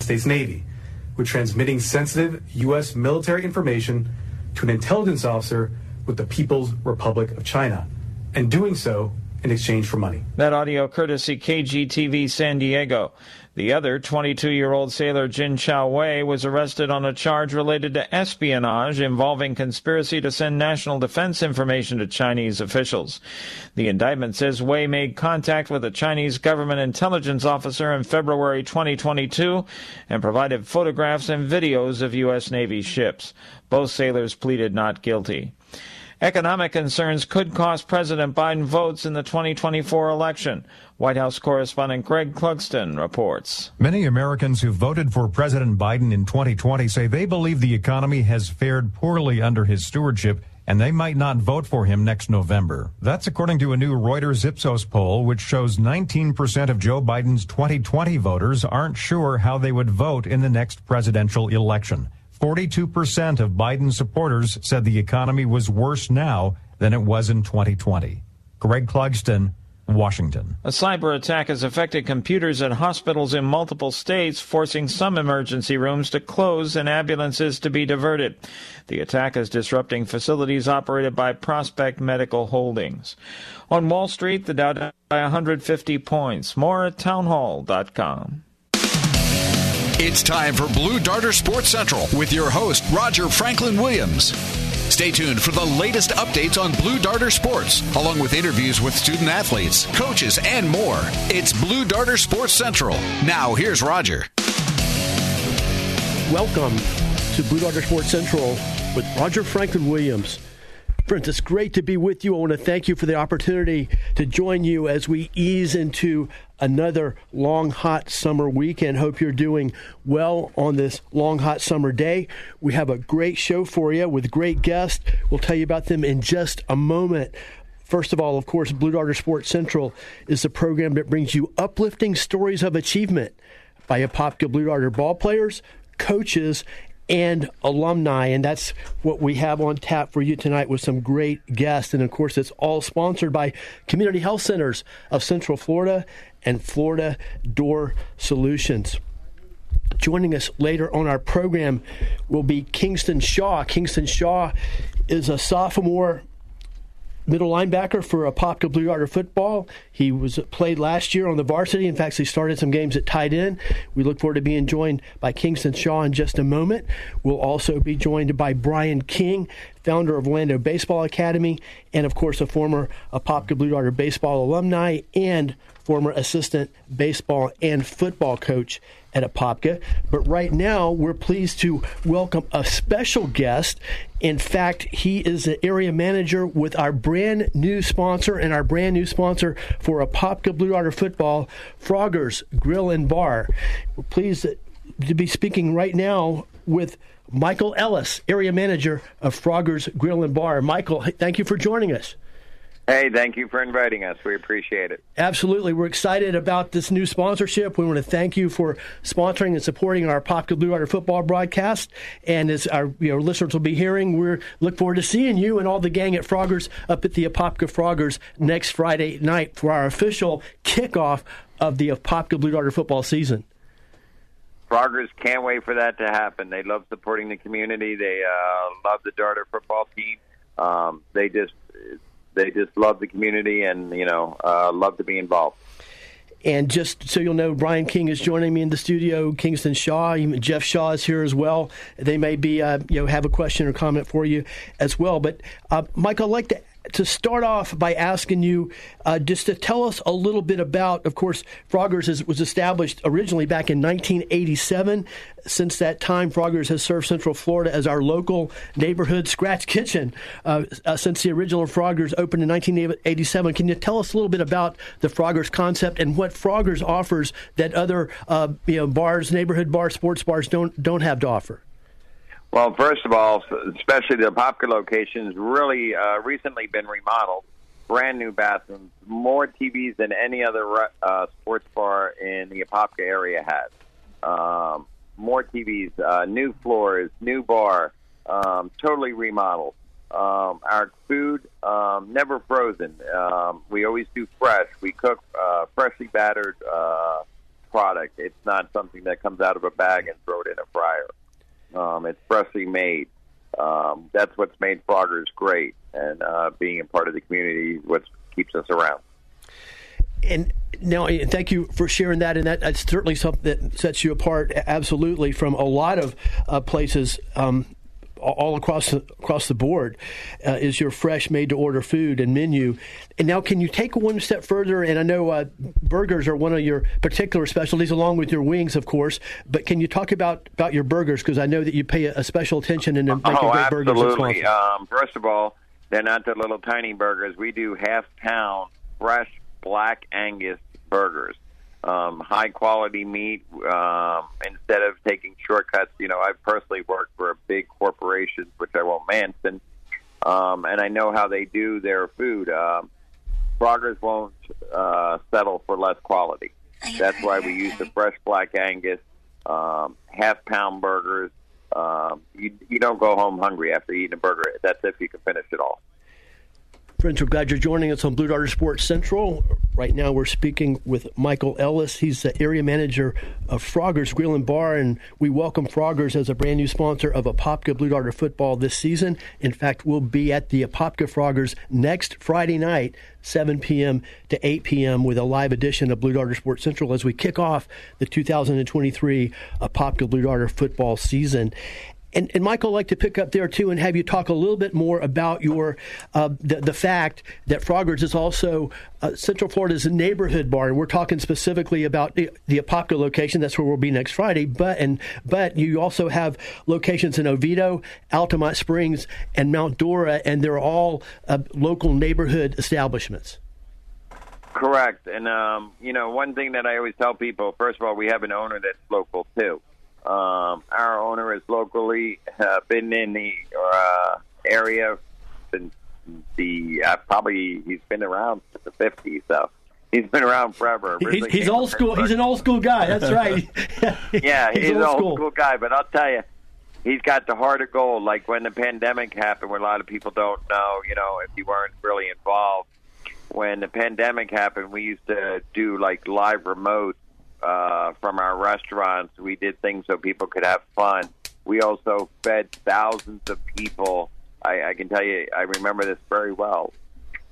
States Navy with transmitting sensitive U.S. military information to an intelligence officer with the People's Republic of China, and doing so in exchange for money. That audio courtesy KGTV San Diego. The other 22-year-old sailor Jinchao Wei was arrested on a charge related to espionage involving conspiracy to send national defense information to Chinese officials. The indictment says Wei made contact with a Chinese government intelligence officer in February 2022 and provided photographs and videos of U.S. Navy ships. Both sailors pleaded not guilty. Economic concerns could cost President Biden votes in the 2024 election. White House correspondent Greg Clugston reports. Many Americans who voted for President Biden in 2020 say they believe the economy has fared poorly under his stewardship, and they might not vote for him next November. That's according to a new Reuters-Ipsos poll, which shows 19% of Joe Biden's 2020 voters aren't sure how they would vote in the next presidential election. 42% of Biden supporters said the economy was worse now than it was in 2020. Greg Clugston, Washington. A cyber attack has affected computers at hospitals in multiple states, forcing some emergency rooms to close and ambulances to be diverted. The attack is disrupting facilities operated by Prospect Medical Holdings. On Wall Street, the Dow down by 150 points. More at townhall.com. It's time for Blue Darter Sports Central with your host, Roger Franklin Williams. Stay tuned for the latest updates on Blue Darter Sports, along with interviews with student athletes, coaches, and more. It's Blue Darter Sports Central. Now, here's Roger. Welcome to Blue Darter Sports Central with Roger Franklin Williams. Friends, it's great to be with you. I want to thank you for the opportunity to join you as we ease into another long, hot summer weekend. Hope you're doing well on this long, hot summer day. We have a great show for you with great guests. We'll tell you about them in just a moment. First of all, of course, Blue Darter Sports Central is the program that brings you uplifting stories of achievement by Apopka Blue Darter ballplayers, coaches, and alumni, and that's what we have on tap for you tonight with some great guests. And, of course, it's all sponsored by Community Health Centers of Central Florida and Florida Door Solutions. Joining us later on our program will be Kingston Shaw. Kingston Shaw is a sophomore middle linebacker for Apopka Blue Darter football. He was played last year on the varsity. In fact, he started some games at tight end. We look forward to being joined by Kingston Shaw in just a moment. We'll also be joined by Brian King, founder of Orlando Baseball Academy, and, of course, a former Apopka Blue Darter baseball alumni and former assistant baseball and football coach at Apopka. But right now, we're pleased to welcome a special guest. In fact, he is the area manager with our brand new sponsor, and our brand new sponsor for Apopka Blue Darter football, Froggers Grill and Bar. We're pleased to be speaking right now with Michael Ellis, area manager of Froggers Grill and Bar. Michael, thank you for joining us. Hey, thank you for inviting us. We appreciate it. Absolutely. We're excited about this new sponsorship. We want to thank you for sponsoring and supporting our Apopka Blue Darter football broadcast. And as our listeners will be hearing, we look forward to seeing you and all the gang at Froggers up at the Apopka Froggers next Friday night for our official kickoff of the Apopka Blue Darter football season. Froggers can't wait for that to happen. They love supporting the community. They love the Darter football team. They just love the community and, love to be involved. And just so you'll know, Brian King is joining me in the studio. Kingston Shaw, Jeff Shaw is here as well. They may be have a question or comment for you as well. But Michael, I'd like to to start off by asking you just to tell us a little bit about, of course, Froggers was established originally back in 1987. Since that time, Froggers has served Central Florida as our local neighborhood scratch kitchen since the original Froggers opened in 1987. Can you tell us a little bit about the Froggers concept and what Froggers offers that other bars, neighborhood bars, sports bars don't have to offer? Well, first of all, especially the Apopka locations, really recently been remodeled. Brand new bathrooms, more TVs than any other sports bar in the Apopka area has. More TVs, new floors, new bar, totally remodeled. Our food, never frozen. We always do fresh. We cook freshly battered product. It's not something that comes out of a bag and throw it in a fryer. It's freshly made. That's what's made Froggers great, and being a part of the community is what keeps us around. And now, thank you for sharing that, and that's certainly something that sets you apart, absolutely, from a lot of places all across the board, is your fresh, made-to-order food and menu. And now, can you take one step further? And I know burgers are one of your particular specialties, along with your wings, of course. But can you talk about your burgers? Because I know that you pay a special attention and making great burgers. Oh, absolutely. First of all, they're not the little tiny burgers. We do half-pound, fresh, black Angus burgers. High-quality meat, instead of taking shortcuts. You know, I've personally worked for a big corporation, which I won't mention, and I know how they do their food. Froggers won't settle for less quality. That's why we use the fresh black Angus, half-pound burgers. You don't go home hungry after eating a burger. That's if you can finish it all. Friends, we're glad you're joining us on Blue Darter Sports Central. Right now we're speaking with Michael Ellis. He's the area manager of Froggers Grill and Bar, and we welcome Froggers as a brand-new sponsor of Apopka Blue Darter football this season. In fact, we'll be at the Apopka Froggers next Friday night, 7 p.m. to 8 p.m. with a live edition of Blue Darter Sports Central as we kick off the 2023 Apopka Blue Darter football season. And Michael, I'd like to pick up there, too, and have you talk a little bit more about your the fact that Froggers is also Central Florida's neighborhood bar. And we're talking specifically about the Apopka location. That's where we'll be next Friday. But you also have locations in Oviedo, Altamont Springs, and Mount Dora, and they're all local neighborhood establishments. Correct. And, one thing that I always tell people, first of all, we have an owner that's local, too. Our owner has locally been in the area since he's been around since the 50s, so he's been around forever. He's old school. He's an old school guy. That's right. Yeah, he's an old school guy, but I'll tell you, he's got the heart of gold. Like when the pandemic happened, where a lot of people don't know, if you weren't really involved. When the pandemic happened, we used to do like live remotes from our restaurants. We did things so people could have fun. We also fed thousands of people. I can tell you, I remember this very well.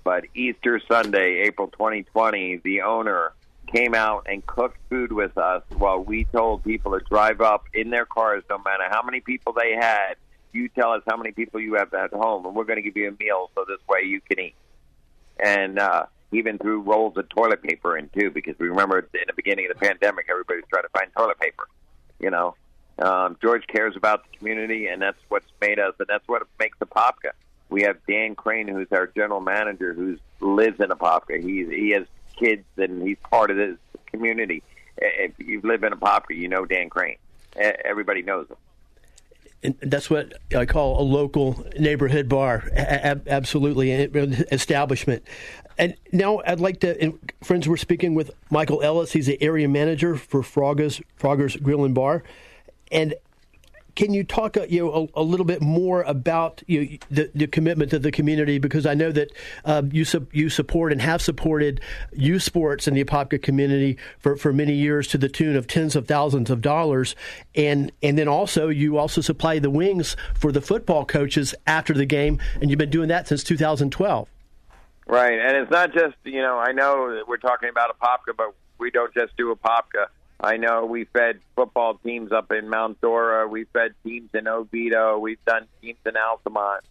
But Easter Sunday, April 2020, the owner came out and cooked food with us while we told people to drive up in their cars, no matter how many people they had. You tell us how many people you have at home, and we're going to give you a meal so this way you can eat. And, even threw rolls of toilet paper in, too, because we remember in the beginning of the pandemic, everybody's trying to find toilet paper, George cares about the community, and that's what's made us, and that's what makes Apopka. We have Dan Crane, who's our general manager, who lives in Apopka. He has kids, and he's part of this community. If you live in Apopka, you know Dan Crane. Everybody knows him. And that's what I call a local neighborhood bar, absolutely, an establishment. And now I'd like to, friends, we're speaking with Michael Ellis. He's the area manager for Froggers Grill and Bar. And can you talk a little bit more about the commitment to the community? Because I know that you support and have supported youth sports in the Apopka community for many years to the tune of tens of thousands of dollars. And then you also supply the wings for the football coaches after the game, and you've been doing that since 2012. Right, and it's not just, I know that we're talking about Apopka, but we don't just do Apopka. I know we fed football teams up in Mount Dora. We fed teams in Oviedo. We've done teams in Altamont.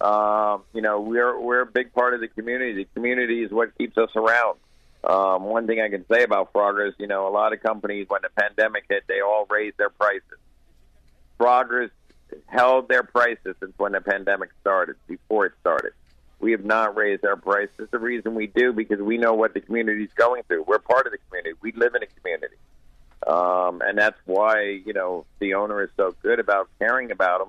We're a big part of the community. The community is what keeps us around. One thing I can say about Froggers, a lot of companies, when the pandemic hit, they all raised their prices. Froggers held their prices since when the pandemic started, before it started. We have not raised our prices. The reason we do, because we know what the community is going through. We're part of the community. We live in a community. And that's why, the owner is so good about caring about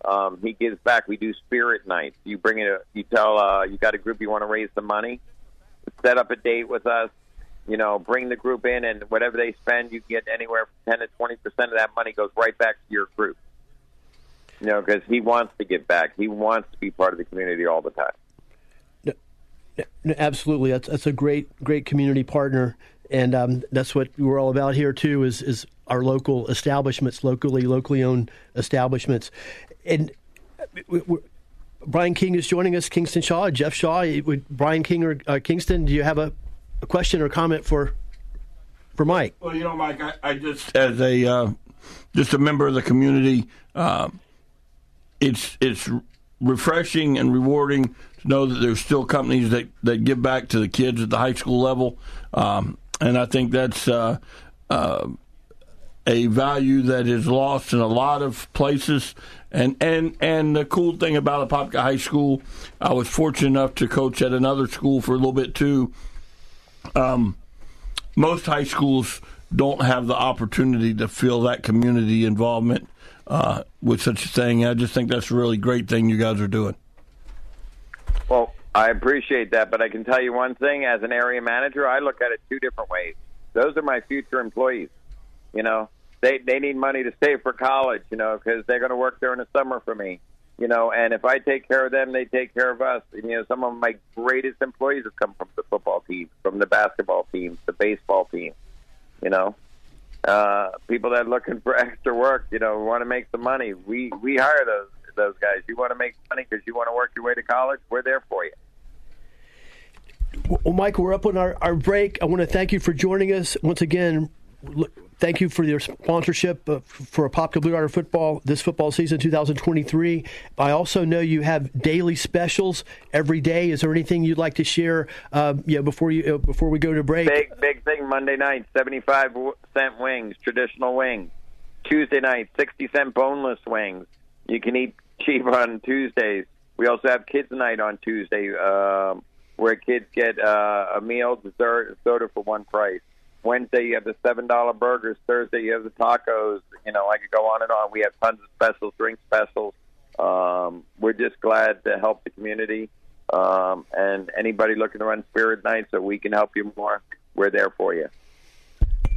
them. He gives back. We do spirit nights. You bring it. You tell you got a group you want to raise some money. Set up a date with us. Bring the group in, and whatever they spend, you get anywhere from 10 to 20% of that money goes right back to your group. Because he wants to give back. He wants to be part of the community all the time. No, absolutely, that's a great community partner, and that's what we're all about here too. Is our local establishments, locally owned establishments. And Brian King is joining us, Kingston Shaw, Jeff Shaw. Brian King or Kingston, do you have a question or comment for Mike? Well, Mike, I just, as a member of the community, it's refreshing and rewarding to know that there's still companies that give back to the kids at the high school level. And I think that's a value that is lost in a lot of places. And the cool thing about Apopka High School, I was fortunate enough to coach at another school for a little bit too. Most high schools don't have the opportunity to feel that community involvement with such a thing. I just think that's a really great thing you guys are doing. Well, I appreciate that, but I can tell you one thing. As an area manager, I look at it two different ways. Those are my future employees. They need money to save for college, because they're going to work during the summer for me, and if I take care of them, they take care of us. And, some of my greatest employees have come from the football team, from the basketball team, the baseball team, people that are looking for extra work, want to make some money. We hire those guys. You want to make money because you want to work your way to college? We're there for you. Well, Mike, we're up on our break. I want to thank you for joining us once again. Thank you for your sponsorship for Apopka Blue Darter football this football season, 2023. I also know you have daily specials every day. Is there anything you'd like to share before we go to break? Big thing Monday night, 75-cent wings, traditional wings. Tuesday night, 60-cent boneless wings. You can eat cheap on Tuesdays. We also have kids night on Tuesday, where kids get a meal, dessert, and soda for one price. Wednesday, you have the $7 burgers. Thursday, you have the tacos. I could go on and on. We have tons of specials, drink specials. We're just glad to help the community. And anybody looking to run spirit nights so we can help you more, we're there for you.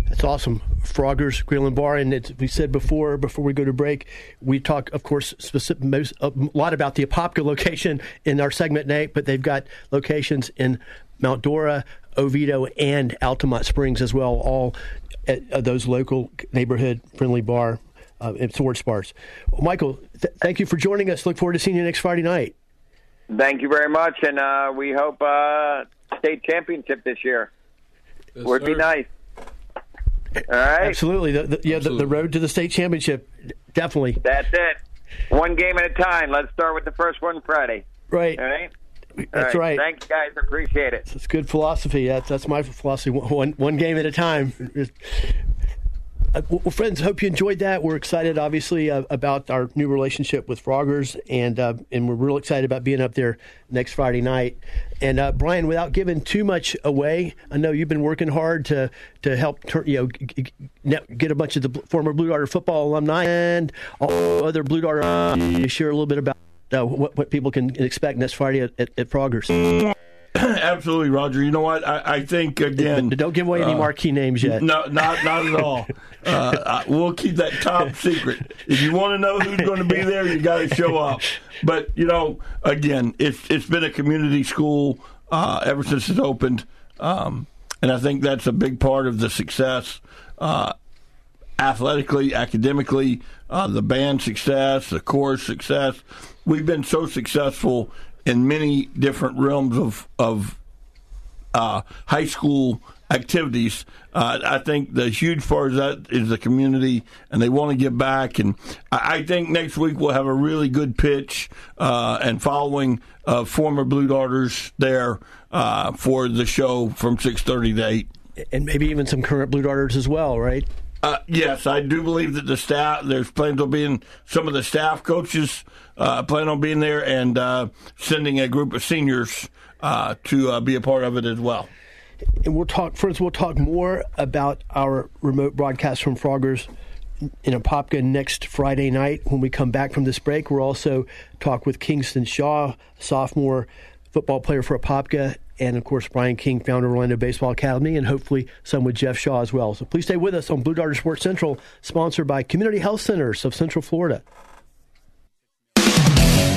That's awesome. Froggers Grill and Bar. And we said before we go to break, we talk, of course, a lot about the Apopka location in our segment, Nate, but they've got locations in Mount Dora, Oviedo, and Altamont Springs as well, all at those local neighborhood-friendly bar and sports bars. Well, Michael, thank you for joining us. Look forward to seeing you next Friday night. Thank you very much, and we hope state championship this year. Yes, would be nice. All right? Absolutely. The road to the state championship, definitely. That's it. One game at a time. Let's start with the first one Friday. Right. All right? That's right. Thanks, guys. Appreciate it. That's good philosophy. That's my philosophy. One game at a time. Well, friends, hope you enjoyed that. We're excited, obviously, about our new relationship with Froggers, and we're real excited about being up there next Friday night. And Brian, without giving too much away, I know you've been working hard to help get a bunch of the former Blue Darter football alumni and all other Blue Darter. You share a little bit about what people can expect next Friday at Froggers. Absolutely, Roger. You know what? I think, again... Don't give away any marquee names yet. No, not at all. We'll keep that top secret. If you want to know who's going to be there, you got to show up. But, again, it's been a community school ever since it opened, and I think that's a big part of the success athletically, academically, the band success, the chorus success. We've been so successful in many different realms of high school activities. I think the huge part of that is the community, and they want to give back. And I think next week we'll have a really good pitch and following former Blue Darters there for the show from 6:30 to 8. And maybe even some current Blue Darters as well, right? Yes, I do believe that the staff, there's plans on being, some of the staff coaches plan on being there, and sending a group of seniors to be a part of it as well. And we'll talk more about our remote broadcast from Froggers in Apopka next Friday night when we come back from this break. We'll also talk with Kingston Shaw, sophomore football player for Apopka, and, of course, Brian King, founder of Orlando Baseball Academy, and hopefully some with Jeff Shaw as well. So please stay with us on Blue Darter Sports Central, sponsored by Community Health Centers of Central Florida.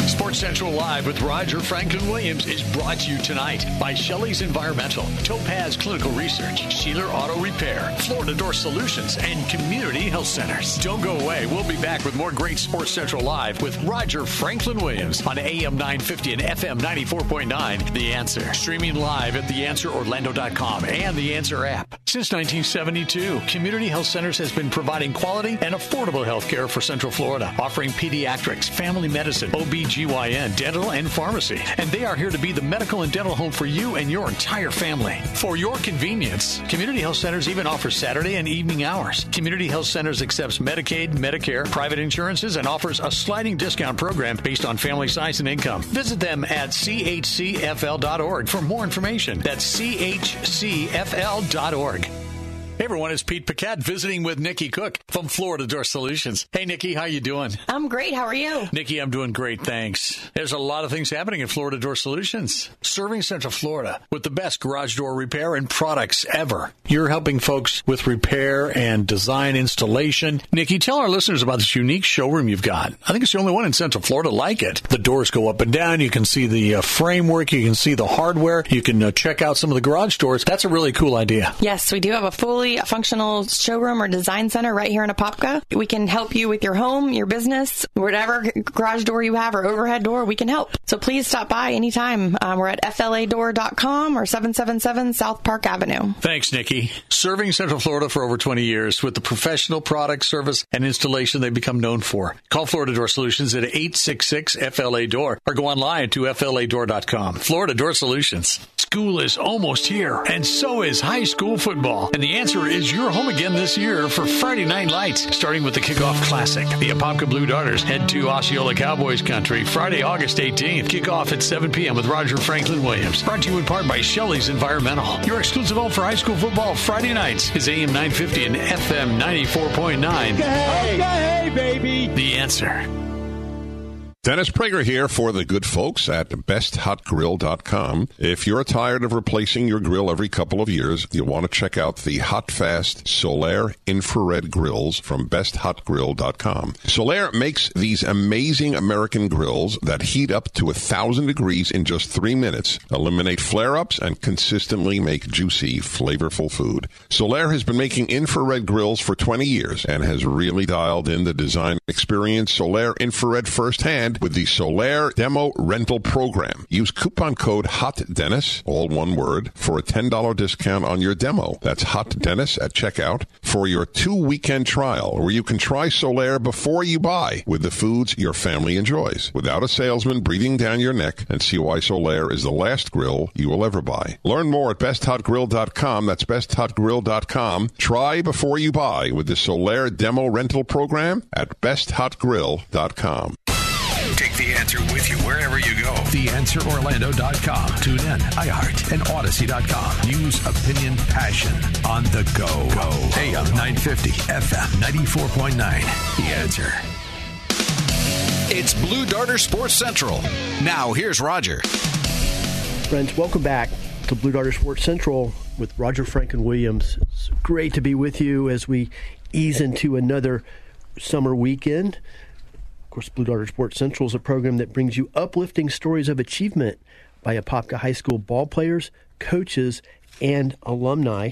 Sports Central Live with Roger Franklin Williams is brought to you tonight by Shelley's Environmental, Topaz Clinical Research, Sheeler Auto Repair, Florida Door Solutions, and Community Health Centers. Don't go away. We'll be back with more great Sports Central Live with Roger Franklin Williams on AM 950 and FM 94.9, The Answer. Streaming live at TheAnswerOrlando.com and The Answer app. Since 1972, Community Health Centers has been providing quality and affordable health care for Central Florida, offering pediatrics, family medicine, OBGYN, dental, and pharmacy. And they are here to be the medical and dental home for you and your entire family. For your convenience, Community Health Centers even offers Saturday and evening hours. Community Health Centers accepts Medicaid, Medicare, private insurances, and offers a sliding discount program based on family size and income. Visit them at chcfl.org for more information. That's chcfl.org. Hey everyone, it's Pete Paquette visiting with Nikki Cook from Florida Door Solutions. Hey Nikki, how you doing? I'm great. How are you? Nikki, I'm doing great, thanks. There's a lot of things happening at Florida Door Solutions, serving Central Florida with the best garage door repair and products ever. You're helping folks with repair and design installation. Nikki, tell our listeners about this unique showroom you've got. I think it's the only one in Central Florida like it. The doors go up and down. You can see the framework. You can see the hardware. You can check out some of the garage doors. That's a really cool idea. Yes, we do have a functional showroom or design center right here in Apopka. We can help you with your home, your business, whatever garage door you have or overhead door, we can help. So please stop by anytime. We're at fladoor.com or 777 South Park Avenue. Thanks, Nikki. Serving Central Florida for over 20 years with the professional product, service, and installation they've become known for. Call Florida Door Solutions at 866-FLA-DOOR or go online to fladoor.com. Florida Door Solutions. School is almost here, and so is high school football. And The Answer is your home again this year for Friday Night Lights, starting with the kickoff classic. The Apopka Blue Darters head to Osceola Cowboys country Friday, August 18th. Kickoff at 7 p.m. with Roger Franklin Williams. Brought to you in part by Shelley's Environmental. Your exclusive home for high school football Friday nights is AM 950 and FM 94.9. Hey, baby! The Answer. Dennis Prager here for the good folks at besthotgrill.com. If you're tired of replacing your grill every couple of years, you'll want to check out the Hot Fast Solaire Infrared Grills from besthotgrill.com. Solaire makes these amazing American grills that heat up to 1,000 degrees in just 3 minutes, eliminate flare-ups, and consistently make juicy, flavorful food. Solaire has been making infrared grills for 20 years and has really dialed in the design experience Solaire Infrared firsthand with the Solaire Demo Rental Program. Use coupon code HOTDennis, all one word, for a $10 discount on your demo. That's HOTDennis at checkout for your 2-weekend trial, where you can try Solaire before you buy with the foods your family enjoys, without a salesman breathing down your neck, and see why Solaire is the last grill you will ever buy. Learn more at besthotgrill.com. That's besthotgrill.com. Try before you buy with the Solaire Demo Rental Program at besthotgrill.com. Take The Answer with you wherever you go. TheAnswerOrlando.com. Tune in, iHeart, and Odyssey.com. News, opinion, passion on the go. AM 950, FM 94.9. The Answer. It's Blue Darter Sports Central. Now, here's Roger. Friends, welcome back to Blue Darter Sports Central with Roger Franklin Williams. It's great to be with you as we ease into another summer weekend. Of course, Blue Darter Sports Central is a program that brings you uplifting stories of achievement by Apopka High School ball players, coaches, and alumni.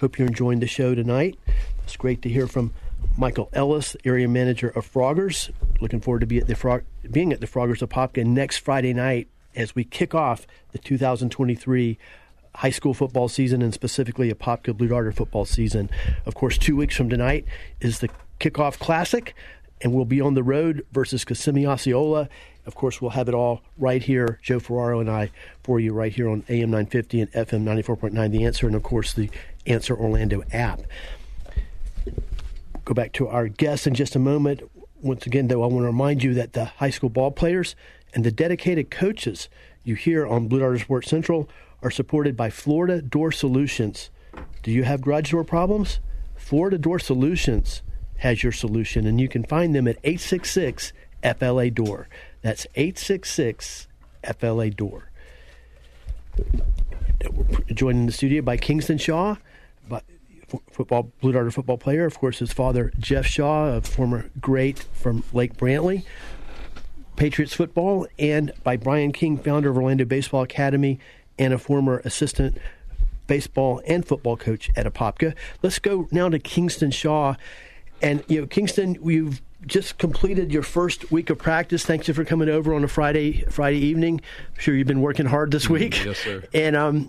Hope you're enjoying the show tonight. It's great to hear from Michael Ellis, area manager of Froggers. Looking forward to being at the Froggers Apopka next Friday night as we kick off the 2023 high school football season and specifically Apopka Blue Darter football season. Of course, 2 weeks from tonight is the Kickoff Classic, and we'll be on the road versus Kissimmee Osceola. Of course, we'll have it all right here, Joe Ferraro and I, for you right here on AM 950 and FM 94.9, The Answer, and of course, the Answer Orlando app. Go back to our guests in just a moment. Once again, though, I want to remind you that the high school ball players and the dedicated coaches you hear on Blue Darter Sports Central are supported by Florida Door Solutions. Do you have garage door problems? Florida Door Solutions has your solution, and you can find them at 866-FLA-DOOR. That's 866-FLA-DOOR. We're joined in the studio by Kingston Shaw, Blue Darter football player. Of course, his father, Jeff Shaw, a former great from Lake Brantley, Patriots football, and by Brian King, founder of Orlando Baseball Academy, and a former assistant baseball and football coach at Apopka. Let's go now to Kingston Shaw. And, you know, Kingston, you've just completed your first week of practice. Thank you for coming over on a Friday evening. I'm sure you've been working hard this week. Yes, sir. And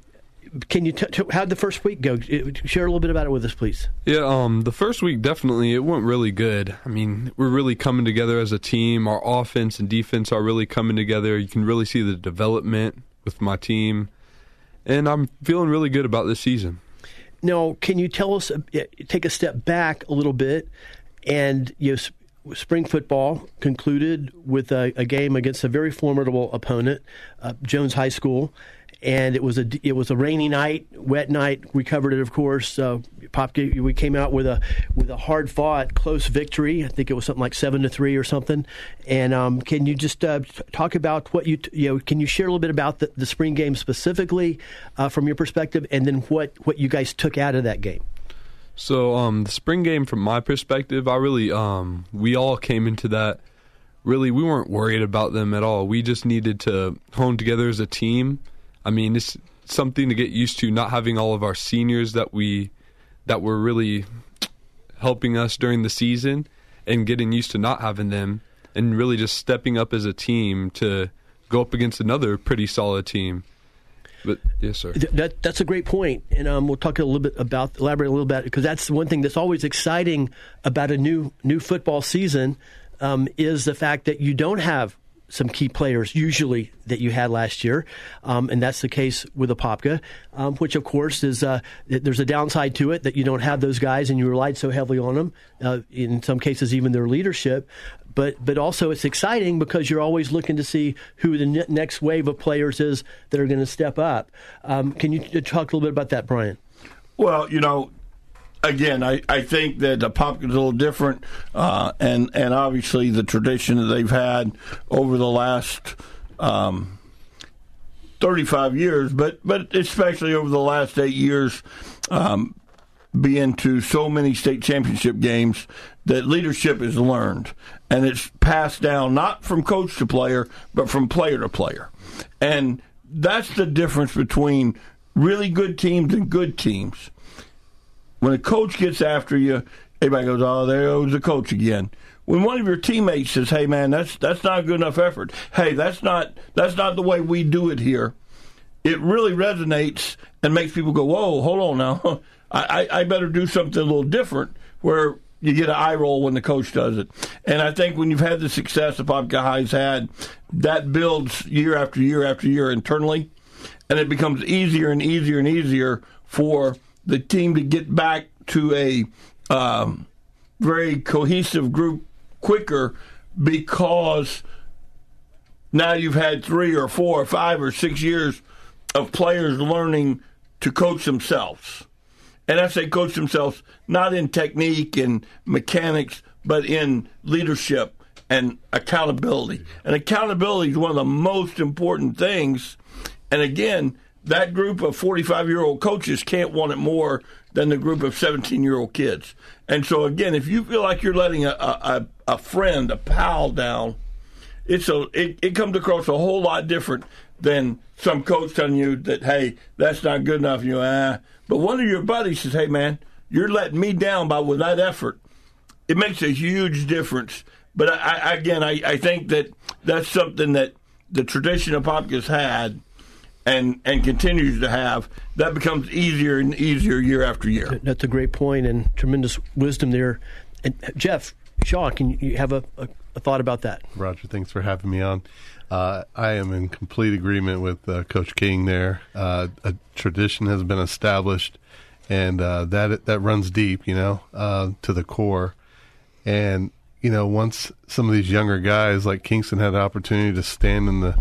can you how'd the first week go? Share a little bit about it with us, please. Yeah, the first week, definitely, it went really good. I mean, we're really coming together as a team. Our offense and defense are really coming together. You can really see the development with my team. And I'm feeling really good about this season. Now, can you tell us, take a step back a little bit, and you know, spring football concluded with a game against a very formidable opponent, Jones High School, and it was a rainy night, wet night. We covered it, of course. We came out with a hard fought, close victory. I think it was something like 7-3 or something. And can you just talk about what you know? Can you share a little bit about the spring game specifically from your perspective, and then what you guys took out of that game? So the spring game, from my perspective, I really we all came into that. Really, we weren't worried about them at all. We just needed to hone together as a team. I mean, it's something to get used to, not having all of our seniors that were really helping us during the season, and getting used to not having them, and really just stepping up as a team to go up against another pretty solid team. But yes, sir. That's a great point, and we'll talk elaborate a little bit, because that's the one thing that's always exciting about a new football season is the fact that you don't have some key players usually that you had last year, and that's the case with Apopka, which of course is there's a downside to it that you don't have those guys and you relied so heavily on them, in some cases even their leadership. But also it's exciting because you're always looking to see who the next wave of players is that are going to step up. Can you talk a little bit about that, Brian? Well, you know, again, I think that Apopka is a little different, and obviously the tradition that they've had over the last 35 years, but especially over the last 8 years, being to so many state championship games, that leadership is learned, and it's passed down not from coach to player, but from player to player. And that's the difference between really good teams and good teams. When a coach gets after you, everybody goes, "Oh, there goes the coach again." When one of your teammates says, "Hey, man, that's not a good enough effort. Hey, that's not the way we do it here," it really resonates and makes people go, "Whoa, hold on now, I better do something a little different." Where you get an eye roll when the coach does it, and I think when you've had the success that Apopka High's had, that builds year after year after year internally, and it becomes easier and easier and easier for the team to get back to a very cohesive group quicker, because now you've had 3 or 4 or 5 or 6 years of players learning to coach themselves. And I say coach themselves not in technique and mechanics, but in leadership and accountability. And accountability is one of the most important things. And again, that group of 45-year-old coaches can't want it more than the group of 17-year-old kids. And so, again, if you feel like you're letting a friend, a pal down, it comes across a whole lot different than some coach telling you that, hey, that's not good enough. You know, but one of your buddies says, hey, man, you're letting me down with that effort. It makes a huge difference. But, I think that's something that the tradition of Apopka's had. and continues to have, that becomes easier and easier year after year. That's a great point and tremendous wisdom there. And Jeff Shaw, can you have a thought about that? Roger, thanks for having me on. I am in complete agreement with Coach King there. A tradition has been established, and that runs deep, to the core. And once some of these younger guys like Kingston had the opportunity to stand in the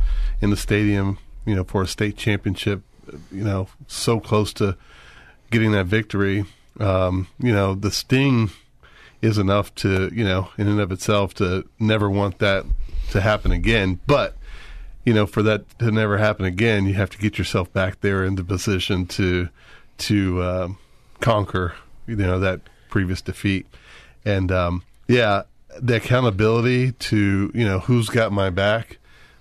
stadium, for a state championship, so close to getting that victory, the sting is enough to, in and of itself, to never want that to happen again. But, for that to never happen again, you have to get yourself back there in the position to conquer, that previous defeat. And, the accountability to, who's got my back,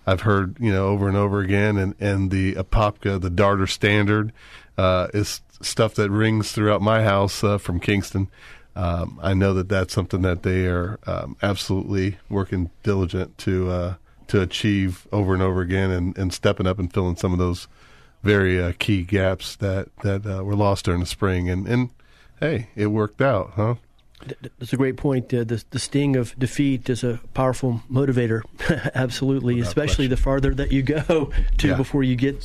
I've heard, over and over again, and the Apopka, the Darter standard, is stuff that rings throughout my house from Kingston. I know that's something that they are absolutely working diligent to achieve over and over again, and stepping up and filling some of those very key gaps that were lost during the spring. And hey, it worked out, huh? That's a great point. The sting of defeat is a powerful motivator, absolutely, without especially question. The farther that you go to before you get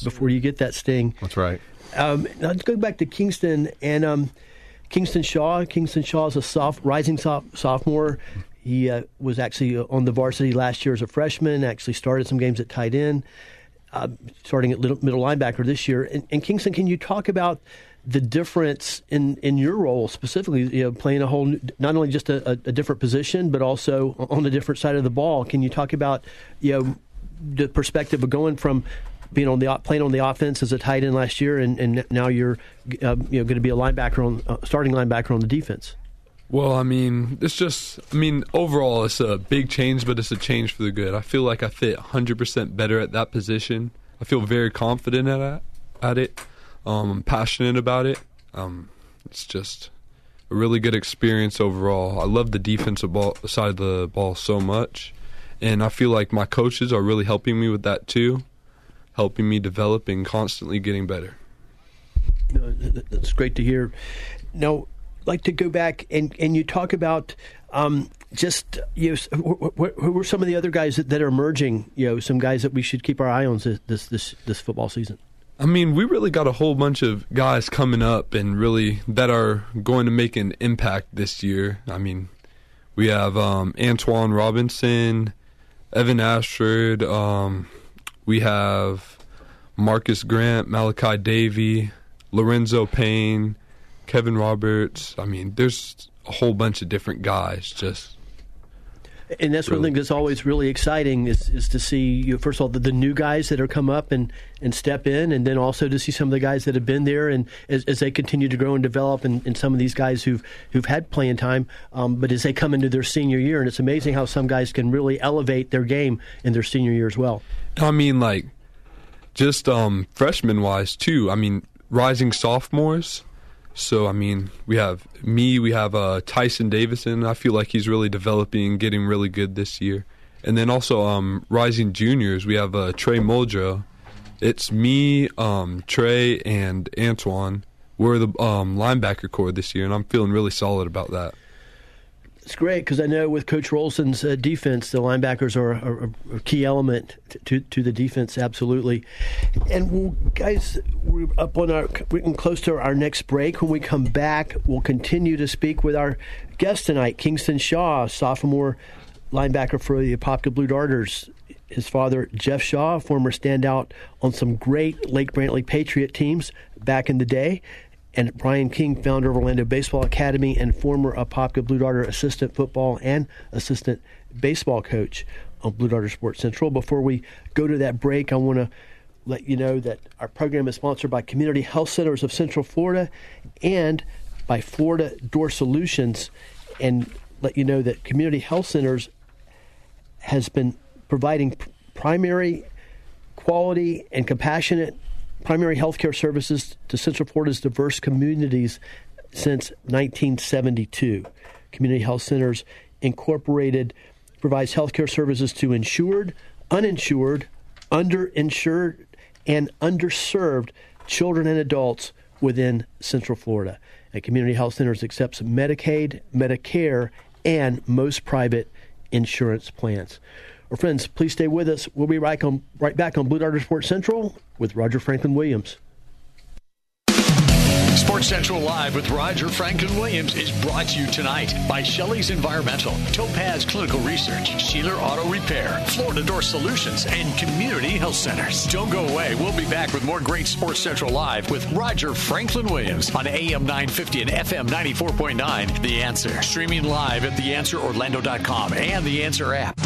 that sting. That's right. Now let's go back to Kingston and Kingston Shaw. Kingston Shaw is a rising sophomore. He was actually on the varsity last year as a freshman. Actually started some games at tight end, starting at middle linebacker this year. And Kingston, can you talk about the difference in your role specifically, playing a whole, not only just a different position, but also on a different side of the ball? Can you talk about, the perspective of going from being playing on the offense as a tight end last year, and now you're, going to be a linebacker starting linebacker on the defense? Well, overall it's a big change, but it's a change for the good. I feel like I fit 100% better at that position. I feel very confident at it. I'm passionate about it. It's just a really good experience overall. I love the defensive side of the ball so much, and I feel like my coaches are really helping me with that too, helping me develop and constantly getting better. That's great to hear. Now, I'd like to go back and you talk about who were some of the other guys that are emerging, some guys that we should keep our eye on this football season? We really got a whole bunch of guys coming up and really that are going to make an impact this year. We have Antoine Robinson, Evan Ashford. We have Marcus Grant, Malachi Davey, Lorenzo Payne, Kevin Roberts. There's a whole bunch of different guys just. And that's really one thing that's always really exciting is to see, first of all, the new guys that are come up and step in, and then also to see some of the guys that have been there and as they continue to grow and develop, and some of these guys who've had playing time, but as they come into their senior year, and it's amazing how some guys can really elevate their game in their senior year as well. Freshman-wise, too. Rising sophomores. So, we have Tyson Davison. I feel like he's really developing, getting really good this year. And then also rising juniors, we have Trey Muldrow. It's me, Trey, and Antoine. We're the linebacker corps this year, and I'm feeling really solid about that. It's great because I know with Coach Rolson's defense, the linebackers are a key element to the defense, absolutely. And we're getting close to our next break. When we come back, we'll continue to speak with our guest tonight, Kingston Shaw, sophomore linebacker for the Apopka Blue Darters. His father, Jeff Shaw, former standout on some great Lake Brantley Patriot teams back in the day. And Brian King, founder of Orlando Baseball Academy and former Apopka Blue Darter assistant football and assistant baseball coach on Blue Darter Sports Central. Before we go to that break, I want to let you know that our program is sponsored by Community Health Centers of Central Florida and by Florida Door Solutions, and let you know that Community Health Centers has been providing primary quality and compassionate primary health care services to Central Florida's diverse communities since 1972. Community Health Centers Incorporated provides health care services to insured, uninsured, underinsured, and underserved children and adults within Central Florida. And Community Health Centers accepts Medicaid, Medicare, and most private insurance plans. Well, friends, please stay with us. We'll be right back on Blue Darter Sports Central with Roger Franklin Williams. Sports Central Live with Roger Franklin Williams is brought to you tonight by Shelley's Environmental, Topaz Clinical Research, Sheeler Auto Repair, Florida Door Solutions, and Community Health Centers. Don't go away. We'll be back with more great Sports Central Live with Roger Franklin Williams on AM 950 and FM 94.9, The Answer. Streaming live at TheAnswerOrlando.com and The Answer app.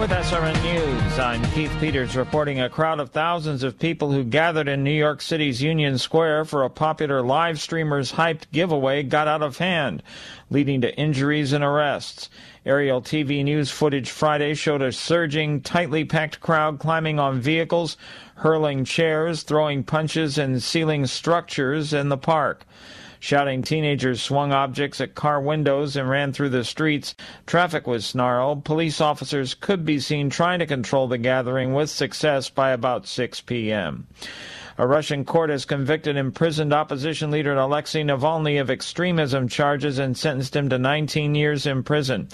With SRN News, I'm Keith Peters reporting a crowd of thousands of people who gathered in New York City's Union Square for a popular live streamer's hyped giveaway got out of hand, leading to injuries and arrests. Aerial TV news footage Friday showed a surging, tightly packed crowd climbing on vehicles, hurling chairs, throwing punches, and sealing structures in the park. Shouting teenagers swung objects at car windows and ran through the streets. Traffic was snarled. Police officers could be seen trying to control the gathering with success by about 6 p.m. A Russian court has convicted imprisoned opposition leader Alexei Navalny of extremism charges and sentenced him to 19 years in prison.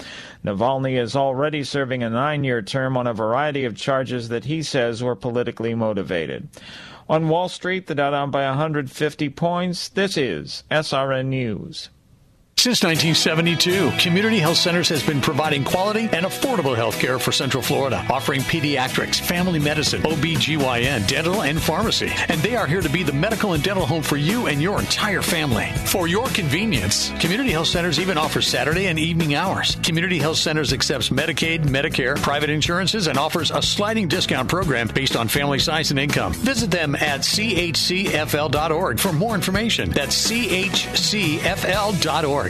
Navalny is already serving a 9-year term on a variety of charges that he says were politically motivated. On Wall Street, the Dow down by 150 points. This is SRN News. Since 1972, Community Health Centers has been providing quality and affordable health care for Central Florida, offering pediatrics, family medicine, OBGYN, dental, and pharmacy. And they are here to be the medical and dental home for you and your entire family. For your convenience, Community Health Centers even offers Saturday and evening hours. Community Health Centers accepts Medicaid, Medicare, private insurances, and offers a sliding discount program based on family size and income. Visit them at chcfl.org for more information. That's chcfl.org.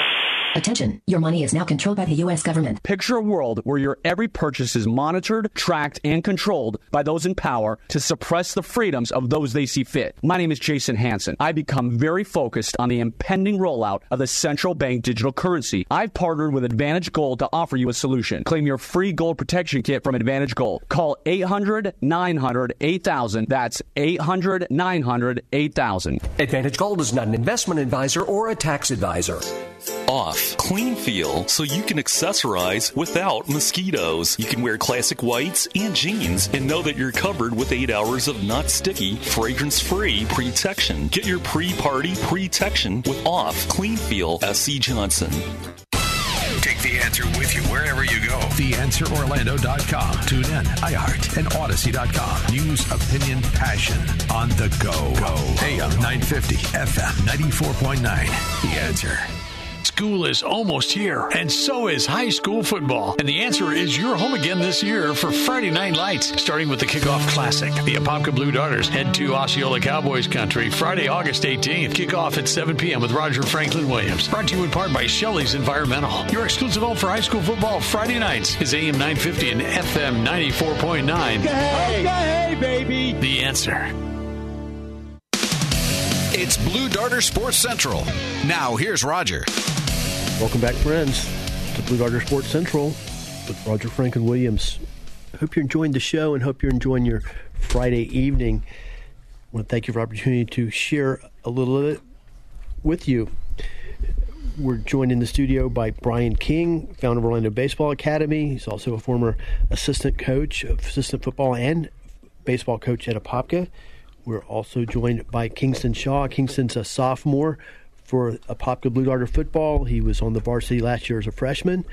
Attention, your money is now controlled by the U.S. government. Picture a world where your every purchase is monitored, tracked, and controlled by those in power to suppress the freedoms of those they see fit. My name is Jason Hansen. I become very focused on the impending rollout of the central bank digital currency. I've partnered with Advantage Gold to offer you a solution. Claim your free gold protection kit from Advantage Gold. Call 800-900-8000. That's 800-900-8000. Advantage Gold is not an investment advisor or a tax advisor. Off. Clean feel so you can accessorize without mosquitoes. You can wear classic whites and jeans and know that you're covered with 8 hours of not sticky, fragrance-free protection. Get your pre-party protection with Off. Clean feel. SC Johnson. Take The Answer with you wherever you go. TheAnswerOrlando.com. Tune in, iHeart, and Odyssey.com. News, opinion, passion on the go. AM 950, FM 94.9. The Answer. School is almost here, and so is high school football. And The Answer is your home again this year for Friday Night Lights, starting with the kickoff classic. The Apopka Blue Darters head to Osceola Cowboys country Friday, August 18th. Kickoff at 7 p.m. with Roger Franklin Williams. Brought to you in part by Shelley's Environmental. Your exclusive home for high school football Friday nights is AM 950 and FM 94.9. Hey, baby! The Answer. It's Blue Darter Sports Central. Now, here's Roger. Welcome back, friends, to Blue Darter Sports Central with Roger Franklin Williams. I hope you're enjoying the show and hope you're enjoying your Friday evening. I want to thank you for the opportunity to share a little of it with you. We're joined in the studio by Brian King, founder of Orlando Baseball Academy. He's also a former assistant coach, assistant football and baseball coach at Apopka. We're also joined by Kingston Shaw. Kingston's a sophomore for Apopka Blue Darter football. He was on the varsity last year as a freshman.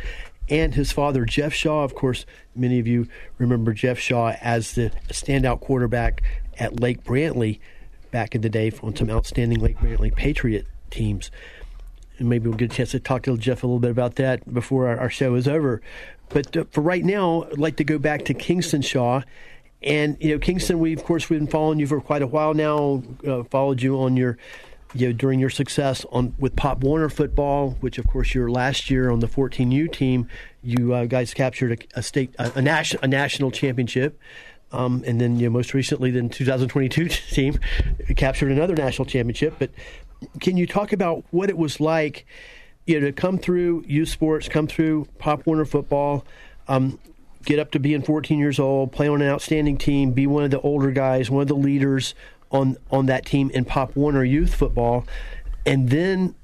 And his father, Jeff Shaw. Of course, many of you remember Jeff Shaw as the standout quarterback at Lake Brantley back in the day on some outstanding Lake Brantley Patriot teams. And maybe we'll get a chance to talk to Jeff a little bit about that before our show is over. But for right now, I'd like to go back to Kingston Shaw And, you know, Kingston, we, of course, we've been following you for quite a while now, followed you on your, you know, during your success on with Pop Warner football, which, of course, your last year on the 14U team, you guys captured a national championship. And then, you know, most recently, the 2022 team captured another national championship. But can you talk about what it was like, you know, to come through youth sports, come through Pop Warner football, get up to being 14 years old, play on an outstanding team, be one of the older guys, one of the leaders on that team in Pop Warner youth football, and then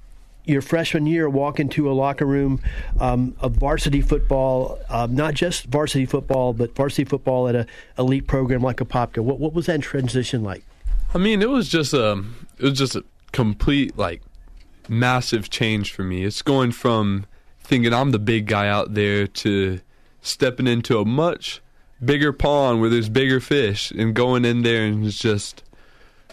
your freshman year walk into a locker room of varsity football, not just varsity football, but varsity football at an elite program like Apopka. What was that transition like? I mean, it was just a complete, like, massive change for me. It's going from thinking I'm the big guy out there to stepping into a much bigger pond where there's bigger fish and going in there and just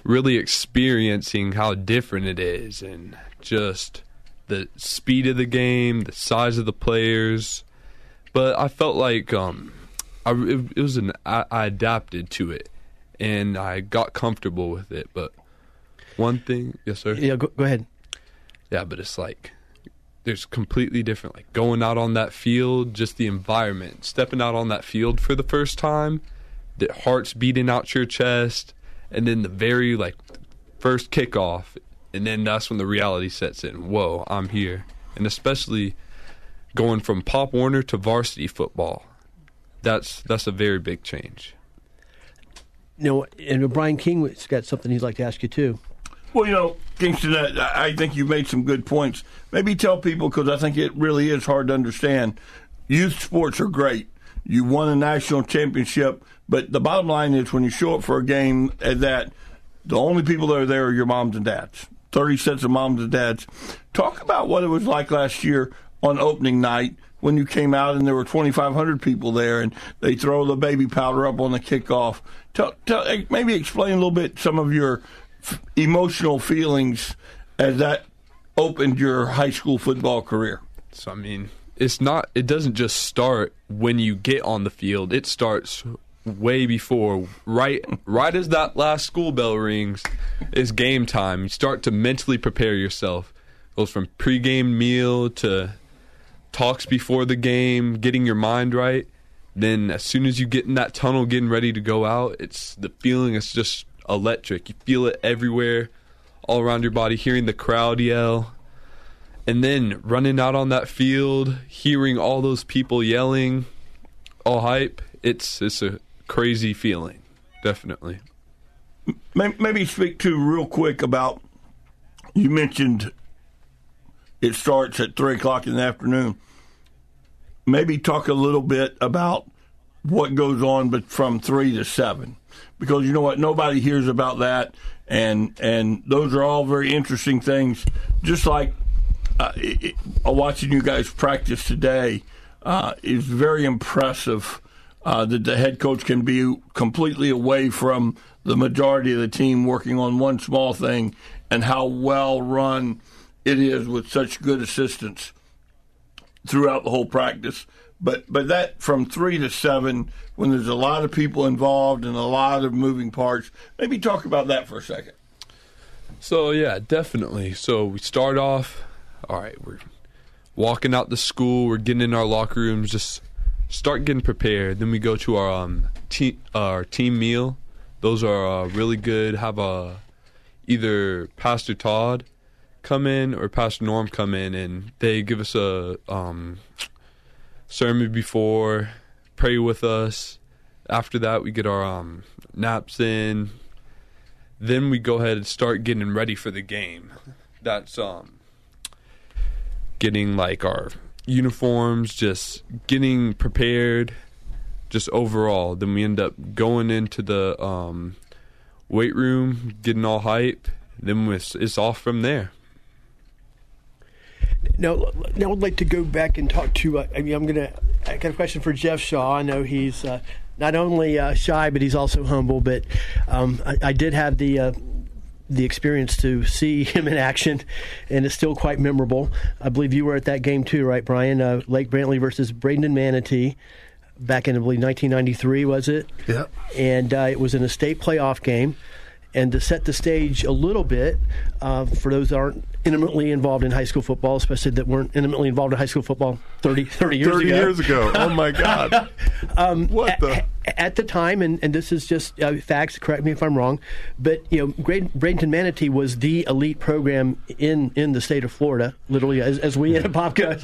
really experiencing how different it is and just the speed of the game, the size of the players. But I felt like I adapted to it and I got comfortable with it. But one thing, yes, sir? Yeah, go ahead. Yeah, but it's like there's completely different, like going out on that field, just the environment, stepping out on that field for the first time, the heart's beating out your chest, and then the very, like, first kickoff, and then that's when the reality sets in. Whoa, I'm here. And especially going from Pop Warner to varsity football, that's a very big change. You know, and Brian King has got something he'd like to ask you too. Well, you know, Kingston, I think you made some good points. Maybe tell people, because I think it really is hard to understand. Youth sports are great. You won a national championship, but the bottom line is when you show up for a game at that, the only people that are there are your moms and dads, 30 sets of moms and dads. Talk about what it was like last year on opening night when you came out and there were 2,500 people there and they throw the baby powder up on the kickoff. Maybe explain a little bit some of your emotional feelings as that opened your high school football career. So, I mean, it doesn't just start when you get on the field. It starts way before, right as that last school bell rings, is game time. You start to mentally prepare yourself. It goes from pregame meal to talks before the game, getting your mind right. Then as soon as you get in that tunnel getting ready to go out, the feeling is just electric. You feel it everywhere, all around your body, hearing the crowd yell, and then running out on that field, hearing all those people yelling, all hype. It's a crazy feeling, definitely. Maybe speak to real quick about, you mentioned it starts at 3 o'clock in the afternoon. Maybe talk a little bit about what goes on but from 3 to 7. Because you know what, nobody hears about that, and those are all very interesting things. Just like watching you guys practice today is very impressive, that the head coach can be completely away from the majority of the team working on one small thing, and how well run it is with such good assistance throughout the whole practice. But that from 3 to 7, when there's a lot of people involved and a lot of moving parts, maybe talk about that for a second. So, yeah, definitely. So we start off, all right, we're walking out the school, we're getting in our locker rooms, just start getting prepared. Then we go to our team meal. Those are really good. Have either Pastor Todd come in or Pastor Norm come in, and they give us a sermon before, pray with us. After that, we get our naps in. Then we go ahead and start getting ready for the game. That's getting, like, our uniforms, just getting prepared, just overall. Then we end up going into the weight room, getting all hype. Then it's off from there. Now I'd like to go back and talk to. I got a question for Jeff Shaw. I know he's not only shy, but he's also humble. But I did have the experience to see him in action, and it's still quite memorable. I believe you were at that game too, right, Brian? Lake Brantley versus Bradenton Manatee. back in, I believe, 1993, was it? Yeah. And it was an estate playoff game. And to set the stage a little bit, for those that aren't intimately involved in high school football, especially that weren't intimately involved in high school football 30 years ago. Oh, my God. At the time, and this is just facts, correct me if I'm wrong, but you know, Bradenton Manatee was the elite program in the state of Florida, literally, as we at Apopka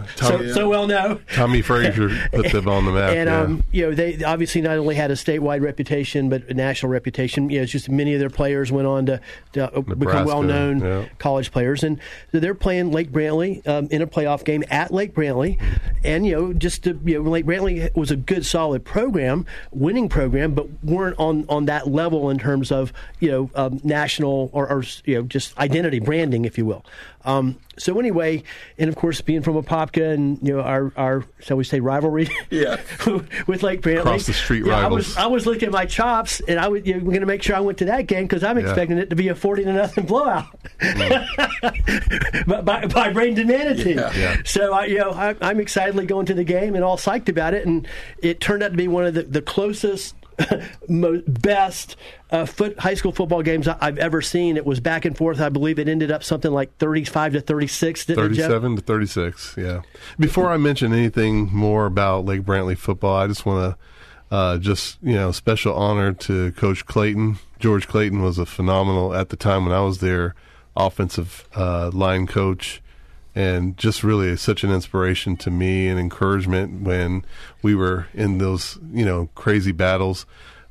so well know. Tommy Frazier put them on the map. And you know, they obviously not only had a statewide reputation, but a national reputation. You know, it's just many of their players went on to become well-known college players. And so they're playing Lake Brantley in a playoff game at Lake Brantley. And, you know, Lake Brantley was a good, solid program, winning program, but weren't on that level in terms of, you know, national or you know, just identity, branding, if you will. So anyway, and of course, being from Apopka and, you know, our shall we say, rivalry with Lake Brantley. Across the street rivals. I was looking at my chops, and I was going to make sure I went to that game because I'm expecting it to be a 40-0 blowout by Bradenton Manatee. Yeah. Yeah. So, I'm excitedly going to the game and all psyched about it, and it turned out to be one of the closest, best high school football games I've ever seen. It was back and forth. I believe it ended up something like 35-36. 37-36, yeah. Before I mention anything more about Lake Brantley football, I just want to special honor to Coach Clayton. George Clayton was a phenomenal, at the time when I was there, offensive line coach, and just really such an inspiration to me and encouragement when we were in those, you know, crazy battles.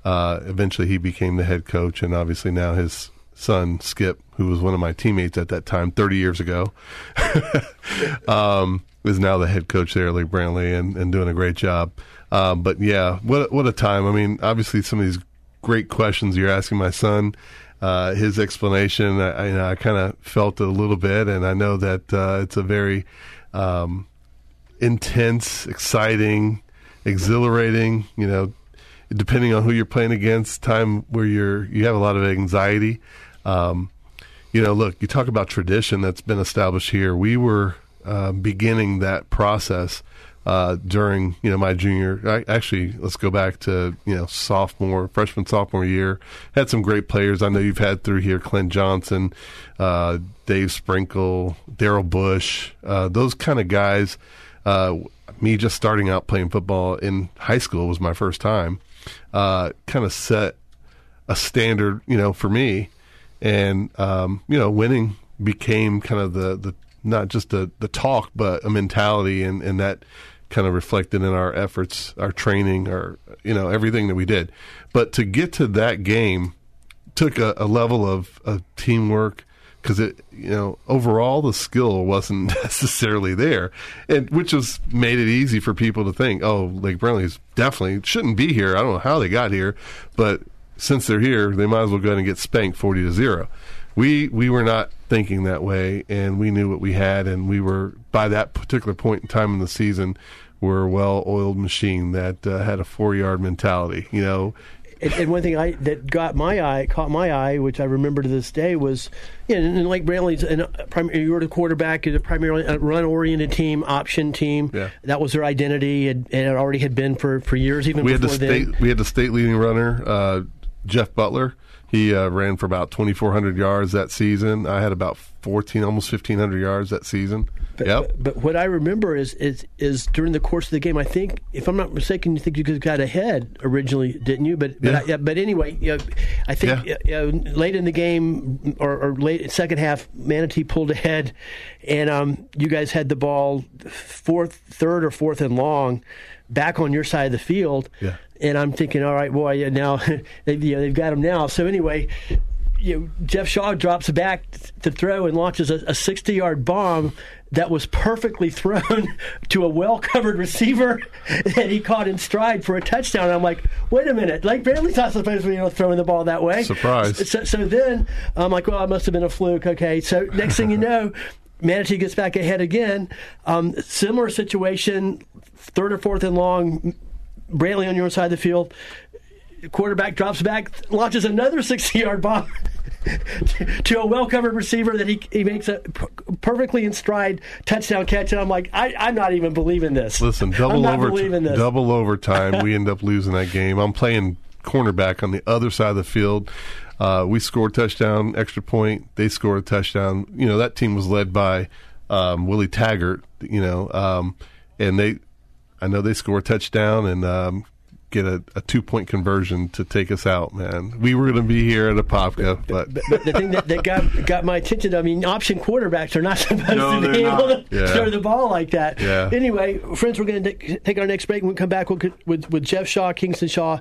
Eventually he became the head coach, and obviously now his son, Skip, who was one of my teammates at that time 30 years ago, is now the head coach there at Lake Brantley and doing a great job. But, yeah, what a time. I mean, obviously some of these great questions you're asking my son, his explanation, I kind of felt a little bit, and I know that it's a very intense, exciting, exhilarating, you know, depending on who you're playing against, time where you have a lot of anxiety. You know, look, you talk about tradition that's been established here. We were beginning that process during, you know, my let's go back to, you know, freshman, sophomore year. Had some great players I know you've had through here, Clint Johnson, Dave Sprinkle, Daryl Bush, those kind of guys. Me just starting out playing football in high school was my first time, kind of set a standard, you know, for me. And, you know, winning became kind of the not just the talk, but a mentality, and that kind of reflected in our efforts, our training, our, you know, everything that we did. But to get to that game took a level of teamwork, because it, you know, overall the skill wasn't necessarily there, and which was made it easy for people to think, oh, Lake Brantley's definitely shouldn't be here. I don't know how they got here, but since they're here, they might as well go ahead and get spanked 40-0. We were not thinking that way, and we knew what we had, and we were, by that particular point in time in the season, were a well-oiled machine that had a 4-yard mentality, you know. And one thing that caught my eye, which I remember to this day, was, you know, in Lake Brantley's, you were the quarterback, is primarily a run-oriented team, option team. Yeah. That was their identity, and it already had been for years, even before then. We had the state-leading runner, Jeff Butler. He ran for about 2,400 yards that season. I had about 14, almost 1,500 yards that season. But what I remember is during the course of the game, I think, if I'm not mistaken, you think you got ahead originally, didn't you? But anyway, you know, I think late in the game or late second half, Manatee pulled ahead, and you guys had the ball third or fourth and long, back on your side of the field. Yeah. And I'm thinking, all right, boy, now they've got him now. So anyway, you know, Jeff Shaw drops back to throw and launches a 60-yard bomb that was perfectly thrown to a well-covered receiver that he caught in stride for a touchdown. And I'm like, wait a minute, Lake Brantley's not supposed to be throwing the ball that way. Surprise. So then I'm like, well, it must have been a fluke. Okay, so next thing you know, Manatee gets back ahead again. Similar situation, third or fourth and long, Brantley on your side of the field. Quarterback drops back, launches another 60-yard bomb to a well-covered receiver that he makes a perfectly in stride touchdown catch. And I'm like, I'm not even believing this. Listen, double overtime, we end up losing that game. I'm playing cornerback on the other side of the field. We score a touchdown, extra point. They score a touchdown. You know, that team was led by Willie Taggart, you know, and I know they score a touchdown and get a two-point conversion to take us out, man. We were going to be here at Apopka. But the thing that got my attention, I mean, option quarterbacks are not supposed to be able to throw the ball like that. Yeah. Anyway, friends, we're going to take our next break. When we come back with Jeff Shaw, Kingston Shaw,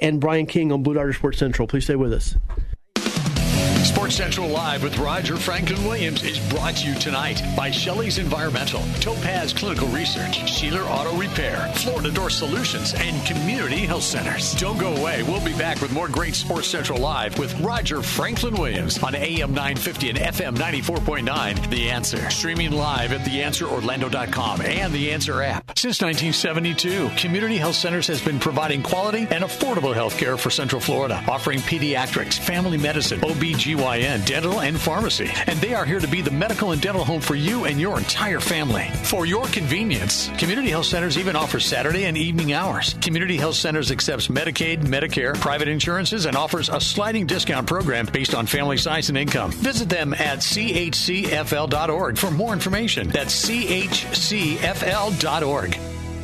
and Brian King on Blue Darter Sports Central. Please stay with us. Sports Central Live with Roger Franklin Williams is brought to you tonight by Shelley's Environmental, Topaz Clinical Research, Sheeler Auto Repair, Florida Door Solutions, and Community Health Centers. Don't go away. We'll be back with more great Sports Central Live with Roger Franklin Williams on AM 950 and FM 94.9, The Answer. Streaming live at TheAnswerOrlando.com and The Answer app. Since 1972, Community Health Centers has been providing quality and affordable health care for Central Florida, offering pediatrics, family medicine, OBGYN, dental, and pharmacy. And they are here to be the medical and dental home for you and your entire family. For your convenience, Community Health Centers even offers Saturday and evening hours. Community Health Centers accepts Medicaid, Medicare, private insurances, and offers a sliding discount program based on family size and income. Visit them at chcfl.org for more information. That's chcfl.org.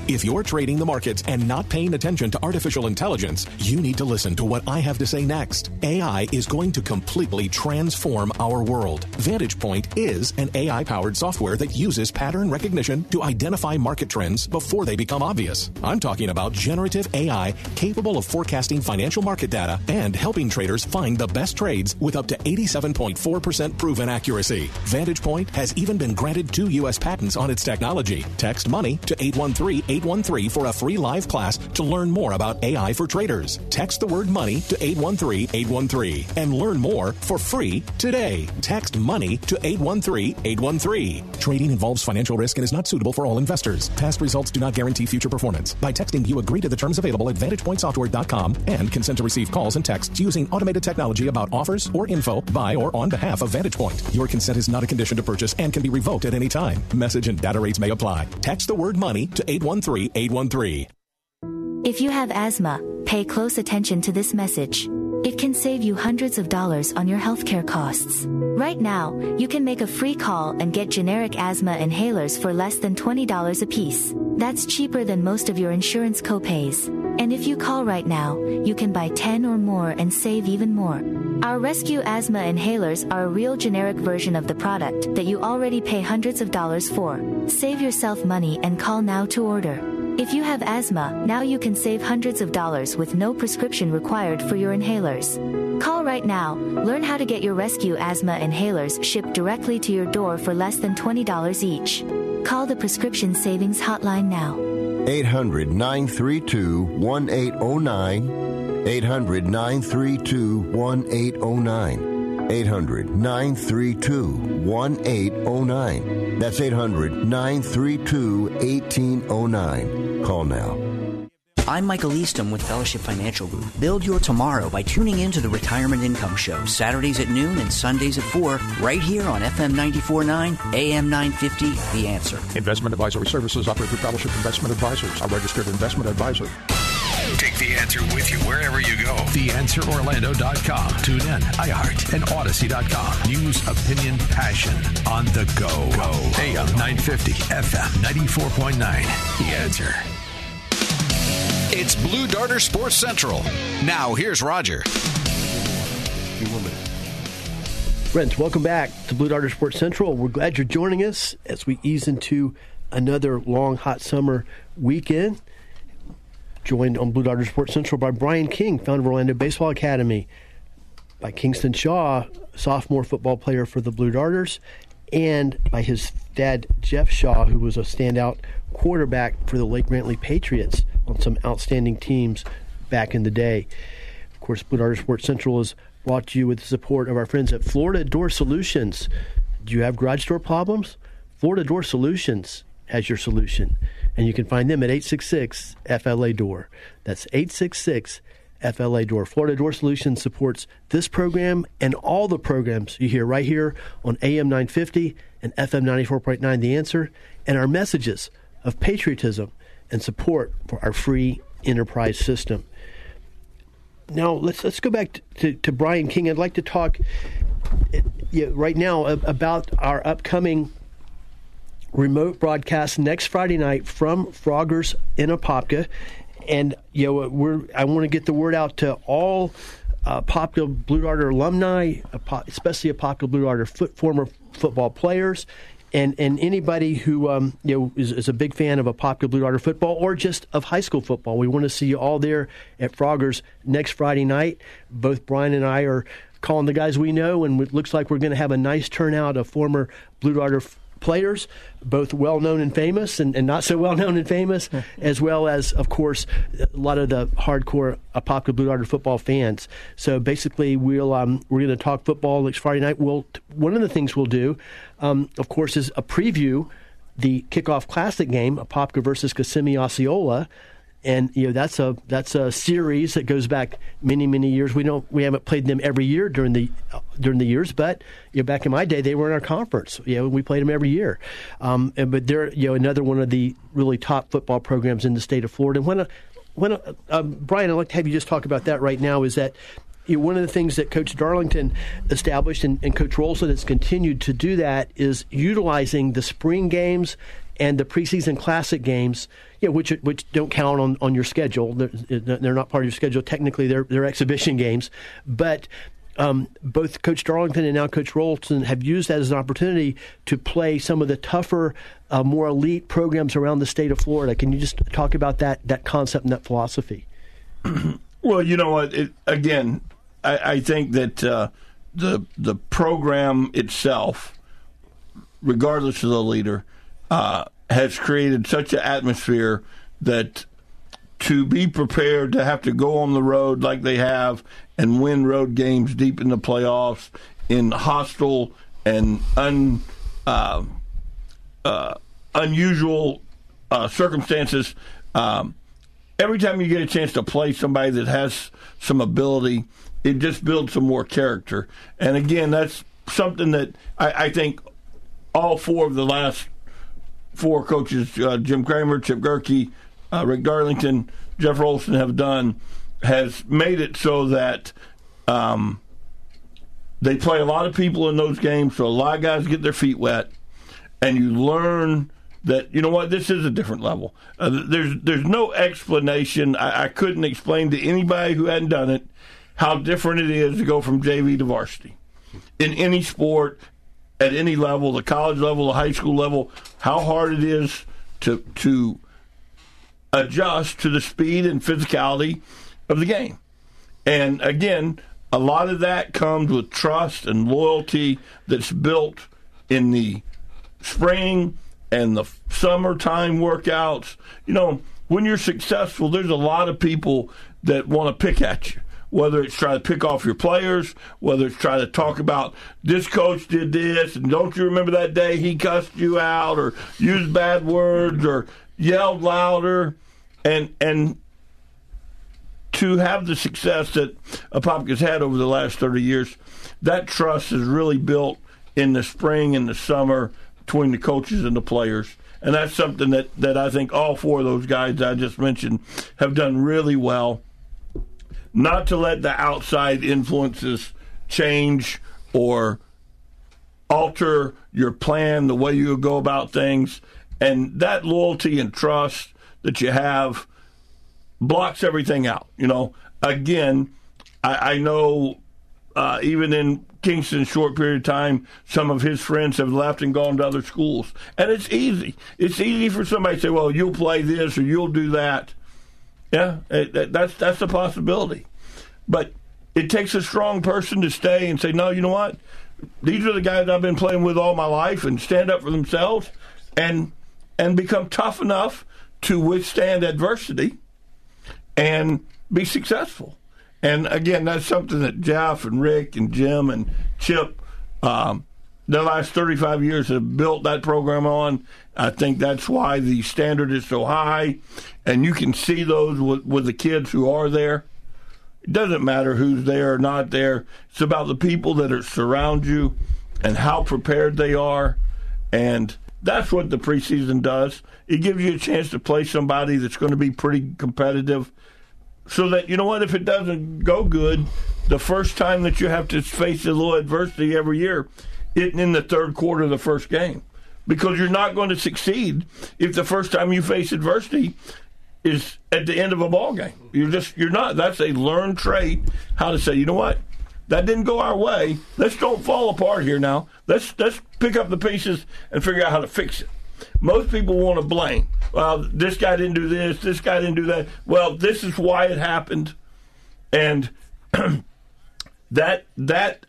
If you're trading the markets and not paying attention to artificial intelligence, you need to listen to what I have to say next. AI is going to completely transform our world. Vantage Point is an AI-powered software that uses pattern recognition to identify market trends before they become obvious. I'm talking about generative AI capable of forecasting financial market data and helping traders find the best trades with up to 87.4% proven accuracy. Vantage Point has even been granted 2 U.S. patents on its technology. Text money to 813 for a free live class to learn more about AI for traders. Text the word money to 813-813 and learn more for free today. Text money to 813-813. Trading involves financial risk and is not suitable for all investors. Past results do not guarantee future performance. By texting, you agree to the terms available at VantagePointSoftware.com and consent to receive calls and texts using automated technology about offers or info by or on behalf of Vantage Point. Your consent is not a condition to purchase and can be revoked at any time. Message and data rates may apply. Text the word money to 813-813. If you have asthma, pay close attention to this message. It can save you hundreds of dollars on your healthcare costs. Right now, you can make a free call and get generic asthma inhalers for less than $20 a piece. That's cheaper than most of your insurance copays. And if you call right now, you can buy 10 or more and save even more. Our Rescue Asthma Inhalers are a real generic version of the product that you already pay hundreds of dollars for. Save yourself money and call now to order. If you have asthma, now you can save hundreds of dollars with no prescription required for your inhalers. Call right now. Learn how to get your Rescue Asthma Inhalers shipped directly to your door for less than $20 each. Call the Prescription Savings Hotline now. 800-932-1809. 800-932-1809. 800-932-1809. That's 800-932-1809. Call now. I'm Michael Easton with Fellowship Financial Group. Build your tomorrow by tuning in to the Retirement Income Show, Saturdays at noon and Sundays at 4, right here on FM 94.9, AM 950, The Answer. Investment Advisory Services offered through Fellowship Investment Advisors, a registered investment advisor. Take The Answer with you wherever you go. TheAnswerOrlando.com. Tune in, iHeart, and Odyssey.com. News, opinion, passion on the go. AM 950, FM 94.9, The Answer. It's Blue Darter Sports Central. Now, here's Roger. Friends, welcome back to Blue Darter Sports Central. We're glad you're joining us as we ease into another long, hot summer weekend. Joined on Blue Darter Sports Central by Brian King, founder of Orlando Baseball Academy, by Kingston Shaw, sophomore football player for the Blue Darters, and by his dad, Jeff Shaw, who was a standout quarterback for the Lake Brantley Patriots on some outstanding teams back in the day. Of course, Blue Darter Sports Central is brought to you with the support of our friends at Florida Door Solutions. Do you have garage door problems? Florida Door Solutions has your solution, and you can find them at 866-FLA-DOOR. That's 866 FLA door. Florida Door Solutions supports this program and all the programs you hear right here on AM 950 and FM 94.9 The Answer, and our messages of patriotism and support for our free enterprise system. Now, let's go back to Brian King. I'd like to talk right now about our upcoming remote broadcast next Friday night from Froggers in Apopka. And I want to get the word out to all Apopka Blue Darter alumni, especially Apopka Blue Darter former football players, and anybody who is a big fan of Apopka Blue Darter football or just of high school football. We want to see you all there at Froggers next Friday night. Both Brian and I are calling the guys we know, and it looks like we're going to have a nice turnout of former Blue Darter players, both well-known and famous and not so well-known and famous, as well as, of course, a lot of the hardcore Apopka Blue Darter football fans. So basically, we're going to talk football next Friday night. One of the things we'll do, of course, is a preview, the kickoff classic game, Apopka versus Kissimmee Osceola. And that's a series that goes back many years. We haven't played them every year during the years, but back in my day they were in our conference. We played them every year. But they're another one of the really top football programs in the state of Florida. And when Brian, I'd like to have you just talk about that right now. Is that one of the things that Coach Darlington established and Coach Rolson has continued to do that is utilizing the spring games and the preseason classic games, which don't count on your schedule. They're not part of your schedule. Technically, they're exhibition games. But both Coach Darlington and now Coach Rolson have used that as an opportunity to play some of the tougher, more elite programs around the state of Florida. Can you just talk about that concept and that philosophy? Well, I think that the program itself, regardless of the leader, has created such an atmosphere that to be prepared to have to go on the road like they have and win road games deep in the playoffs in hostile and unusual circumstances. Every time you get a chance to play somebody that has some ability, it just builds some more character. And again, that's something that I think all four of the last four coaches, Jim Kramer, Chip Gerke, Rick Darlington, Jeff Rolson, have done, has made it so that they play a lot of people in those games, so a lot of guys get their feet wet, and you learn that, this is a different level. There's no explanation. I couldn't explain to anybody who hadn't done it how different it is to go from JV to varsity in any sport, at any level, the college level, the high school level, how hard it is to adjust to the speed and physicality of the game. And again, a lot of that comes with trust and loyalty that's built in the spring and the summertime workouts. When you're successful, there's a lot of people that want to pick at you. Whether it's try to pick off your players, whether it's try to talk about this coach did this, and don't you remember that day he cussed you out or used bad words or yelled louder. And to have the success that Apopka's had over the last 30 years, that trust is really built in the spring and the summer between the coaches and the players. And that's something that I think all four of those guys I just mentioned have done really well. Not to let the outside influences change or alter your plan, the way you go about things. And that loyalty and trust that you have blocks everything out. Again, I know even in Kingston's short period of time, some of his friends have left and gone to other schools. And it's easy. It's easy for somebody to say, well, you'll play this or you'll do that. Yeah, that's a possibility. But it takes a strong person to stay and say, no, you know what? These are the guys I've been playing with all my life and stand up for themselves and become tough enough to withstand adversity and be successful. And, again, that's something that Jeff and Rick and Jim and Chip, the last 35 years have built that program on. I think that's why the standard is so high, and you can see those with the kids who are there. It doesn't matter who's there or not there. It's about the people that are surround you and how prepared they are. And that's what the preseason does. It gives you a chance to play somebody that's going to be pretty competitive so that, you know what, if it doesn't go good, the first time that you have to face a little adversity every year isn't in the third quarter of the first game, because you're not going to succeed if the first time you face adversity is at the end of a ball game. You're not. That's a learned trait, how to say, you know what, that didn't go our way. Let's don't fall apart here now. Let's pick up the pieces and figure out how to fix it. Most people want to blame. Well, this guy didn't do this. This guy didn't do that. Well, this is why it happened. And that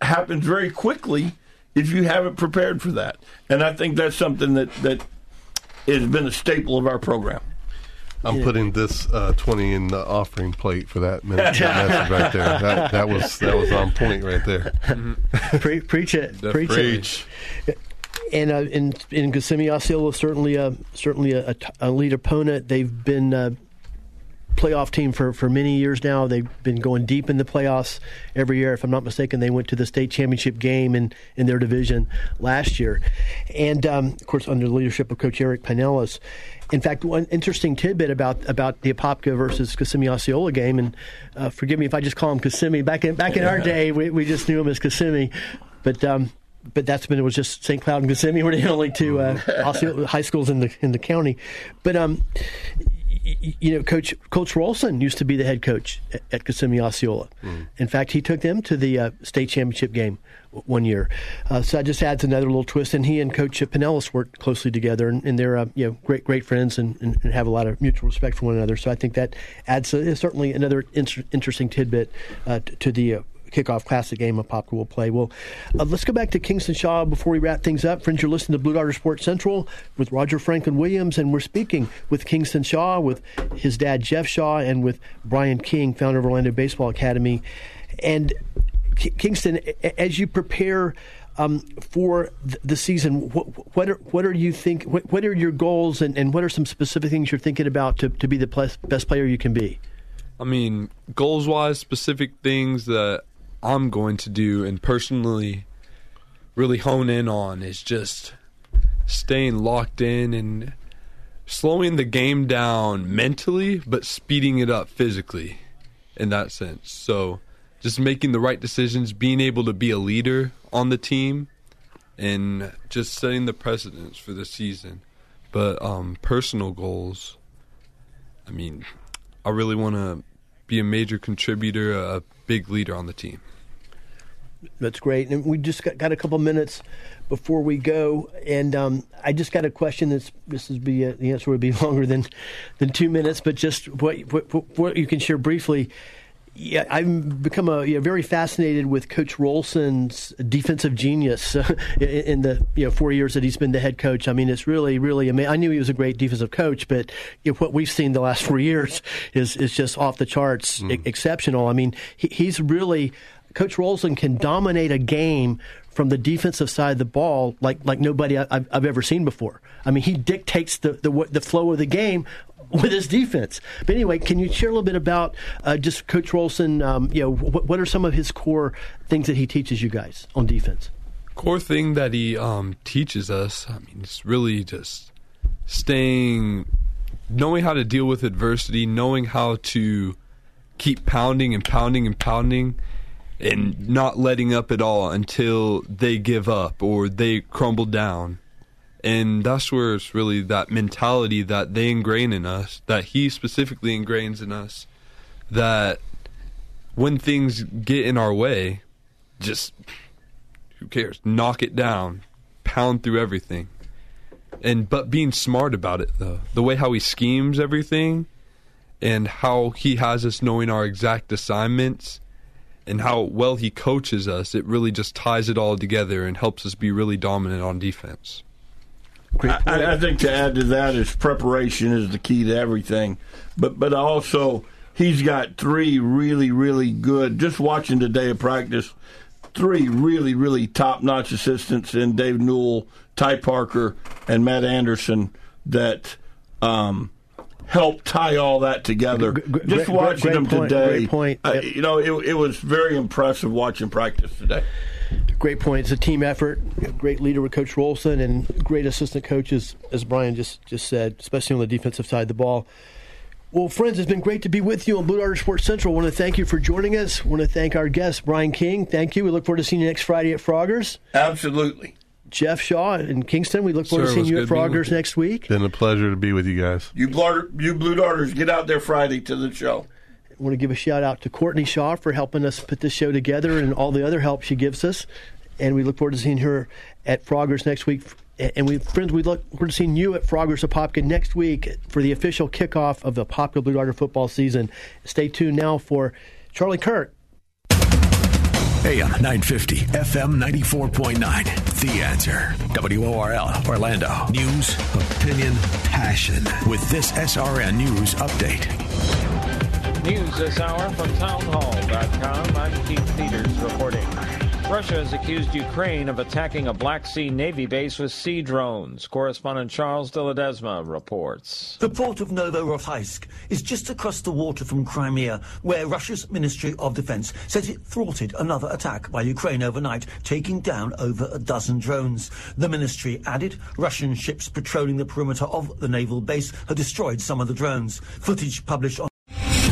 happens very quickly if you haven't prepared for that. And I think that's something that has been a staple of our program. I'm putting this 20 in the offering plate for that minute message right there. That was on point right there. Preach it. Preach it. And in Kissimmee Osceola, certainly a lead opponent. They've been a playoff team for many years now. They've been going deep in the playoffs every year. If I'm not mistaken, they went to the state championship game in their division last year. And, of course, under the leadership of Coach Eric Pinellas. In fact, one interesting tidbit about the Apopka versus Kissimmee Osceola game, and forgive me if I just call him Kissimmee. Back in our day, we just knew him as Kissimmee, but it was just St. Cloud and Kissimmee were the only two Osceola high schools in the county. But you know, Coach Rolson used to be the head coach at Kissimmee Osceola. Mm. In fact, he took them to the state championship game one year. So that just adds another little twist. And he and Coach Pinellas worked closely together, and they're great friends and have a lot of mutual respect for one another. So I think that adds certainly another interesting tidbit to the kickoff classic game Apopka will play. Well, let's go back to Kingston Shaw before we wrap things up. Friends, you're listening to Blue Darter Sports Central with Roger Franklin Williams, and we're speaking with Kingston Shaw, with his dad Jeff Shaw, and with Brian King, founder of Orlando Baseball Academy. And Kingston, as you prepare for the season, what are your goals, and what are some specific things you're thinking about to be the best player you can be? I mean, goals-wise, specific things that I'm going to do and personally really hone in on is just staying locked in and slowing the game down mentally, but speeding it up physically in that sense. So just making the right decisions, being able to be a leader on the team, and just setting the precedence for the season. But personal goals, I mean, I really want to be a major contributor, a big leader on the team. That's great. And we just got a couple minutes before we go, and I just got a question. The answer would be longer than 2 minutes, but just what you can share briefly. Yeah, I've become very fascinated with Coach Rolson's defensive genius in the 4 years that he's been the head coach. I mean, it's really, really amazing. I knew he was a great defensive coach, but what we've seen the last 4 years is just off the charts, exceptional. I mean, he's really – Coach Rolson can dominate a game from the defensive side of the ball like nobody I've ever seen before. I mean, he dictates the flow of the game with his defense. But anyway, can you share a little bit about just Coach Rolson? What are some of his core things that he teaches you guys on defense? Core thing that he teaches us, I mean, it's really just knowing how to deal with adversity, knowing how to keep pounding and pounding and pounding, and not letting up at all until they give up or they crumble down. And that's where it's really that mentality that they ingrain in us, that he specifically ingrains in us, that when things get in our way, just, who cares, knock it down, pound through everything. But being smart about it, though, the way how he schemes everything and how he has us knowing our exact assignments and how well he coaches us, it really just ties it all together and helps us be really dominant on defense. I think to add to that is preparation is the key to everything. But also, he's got three really, really good, just watching today at practice, three really, really top-notch assistants in Dave Newell, Ty Parker, and Matt Anderson that help tie all that together. Just watching them today, you know, it was very impressive watching practice today. Great point. It's a team effort. Great leader with Coach Rolson and great assistant coaches, as Brian just said, especially on the defensive side of the ball. Well, friends, it's been great to be with you on Blue Darter Sports Central. I want to thank you for joining us. I want to thank our guest, Brian King. Thank you. We look forward to seeing you next Friday at Froggers. Absolutely. Jeff Shaw in Kingston. We look forward to seeing you at Froggers next week. It's been a pleasure to be with you guys. You Blue Darters, get out there Friday to the show. I want to give a shout-out to Courtney Shaw for helping us put this show together and all the other help she gives us. And we look forward to seeing her at Froggers next week. And friends, we look forward to seeing you at Froggers Apopka next week for the official kickoff of the Apopka Blue Darter football season. Stay tuned now for Charlie Kirk. AM 950, FM 94.9. The Answer. WORL, Orlando. News, opinion, passion. With this SRN News Update. News this hour from townhall.com. I'm Keith Peters reporting. Russia has accused Ukraine of attacking a Black Sea Navy base with sea drones. Correspondent Charles de Ledesma reports. The port of Novorossiysk is just across the water from Crimea, where Russia's Ministry of Defense says it thwarted another attack by Ukraine overnight, taking down over a dozen drones. The ministry added Russian ships patrolling the perimeter of the naval base had destroyed some of the drones. Footage published on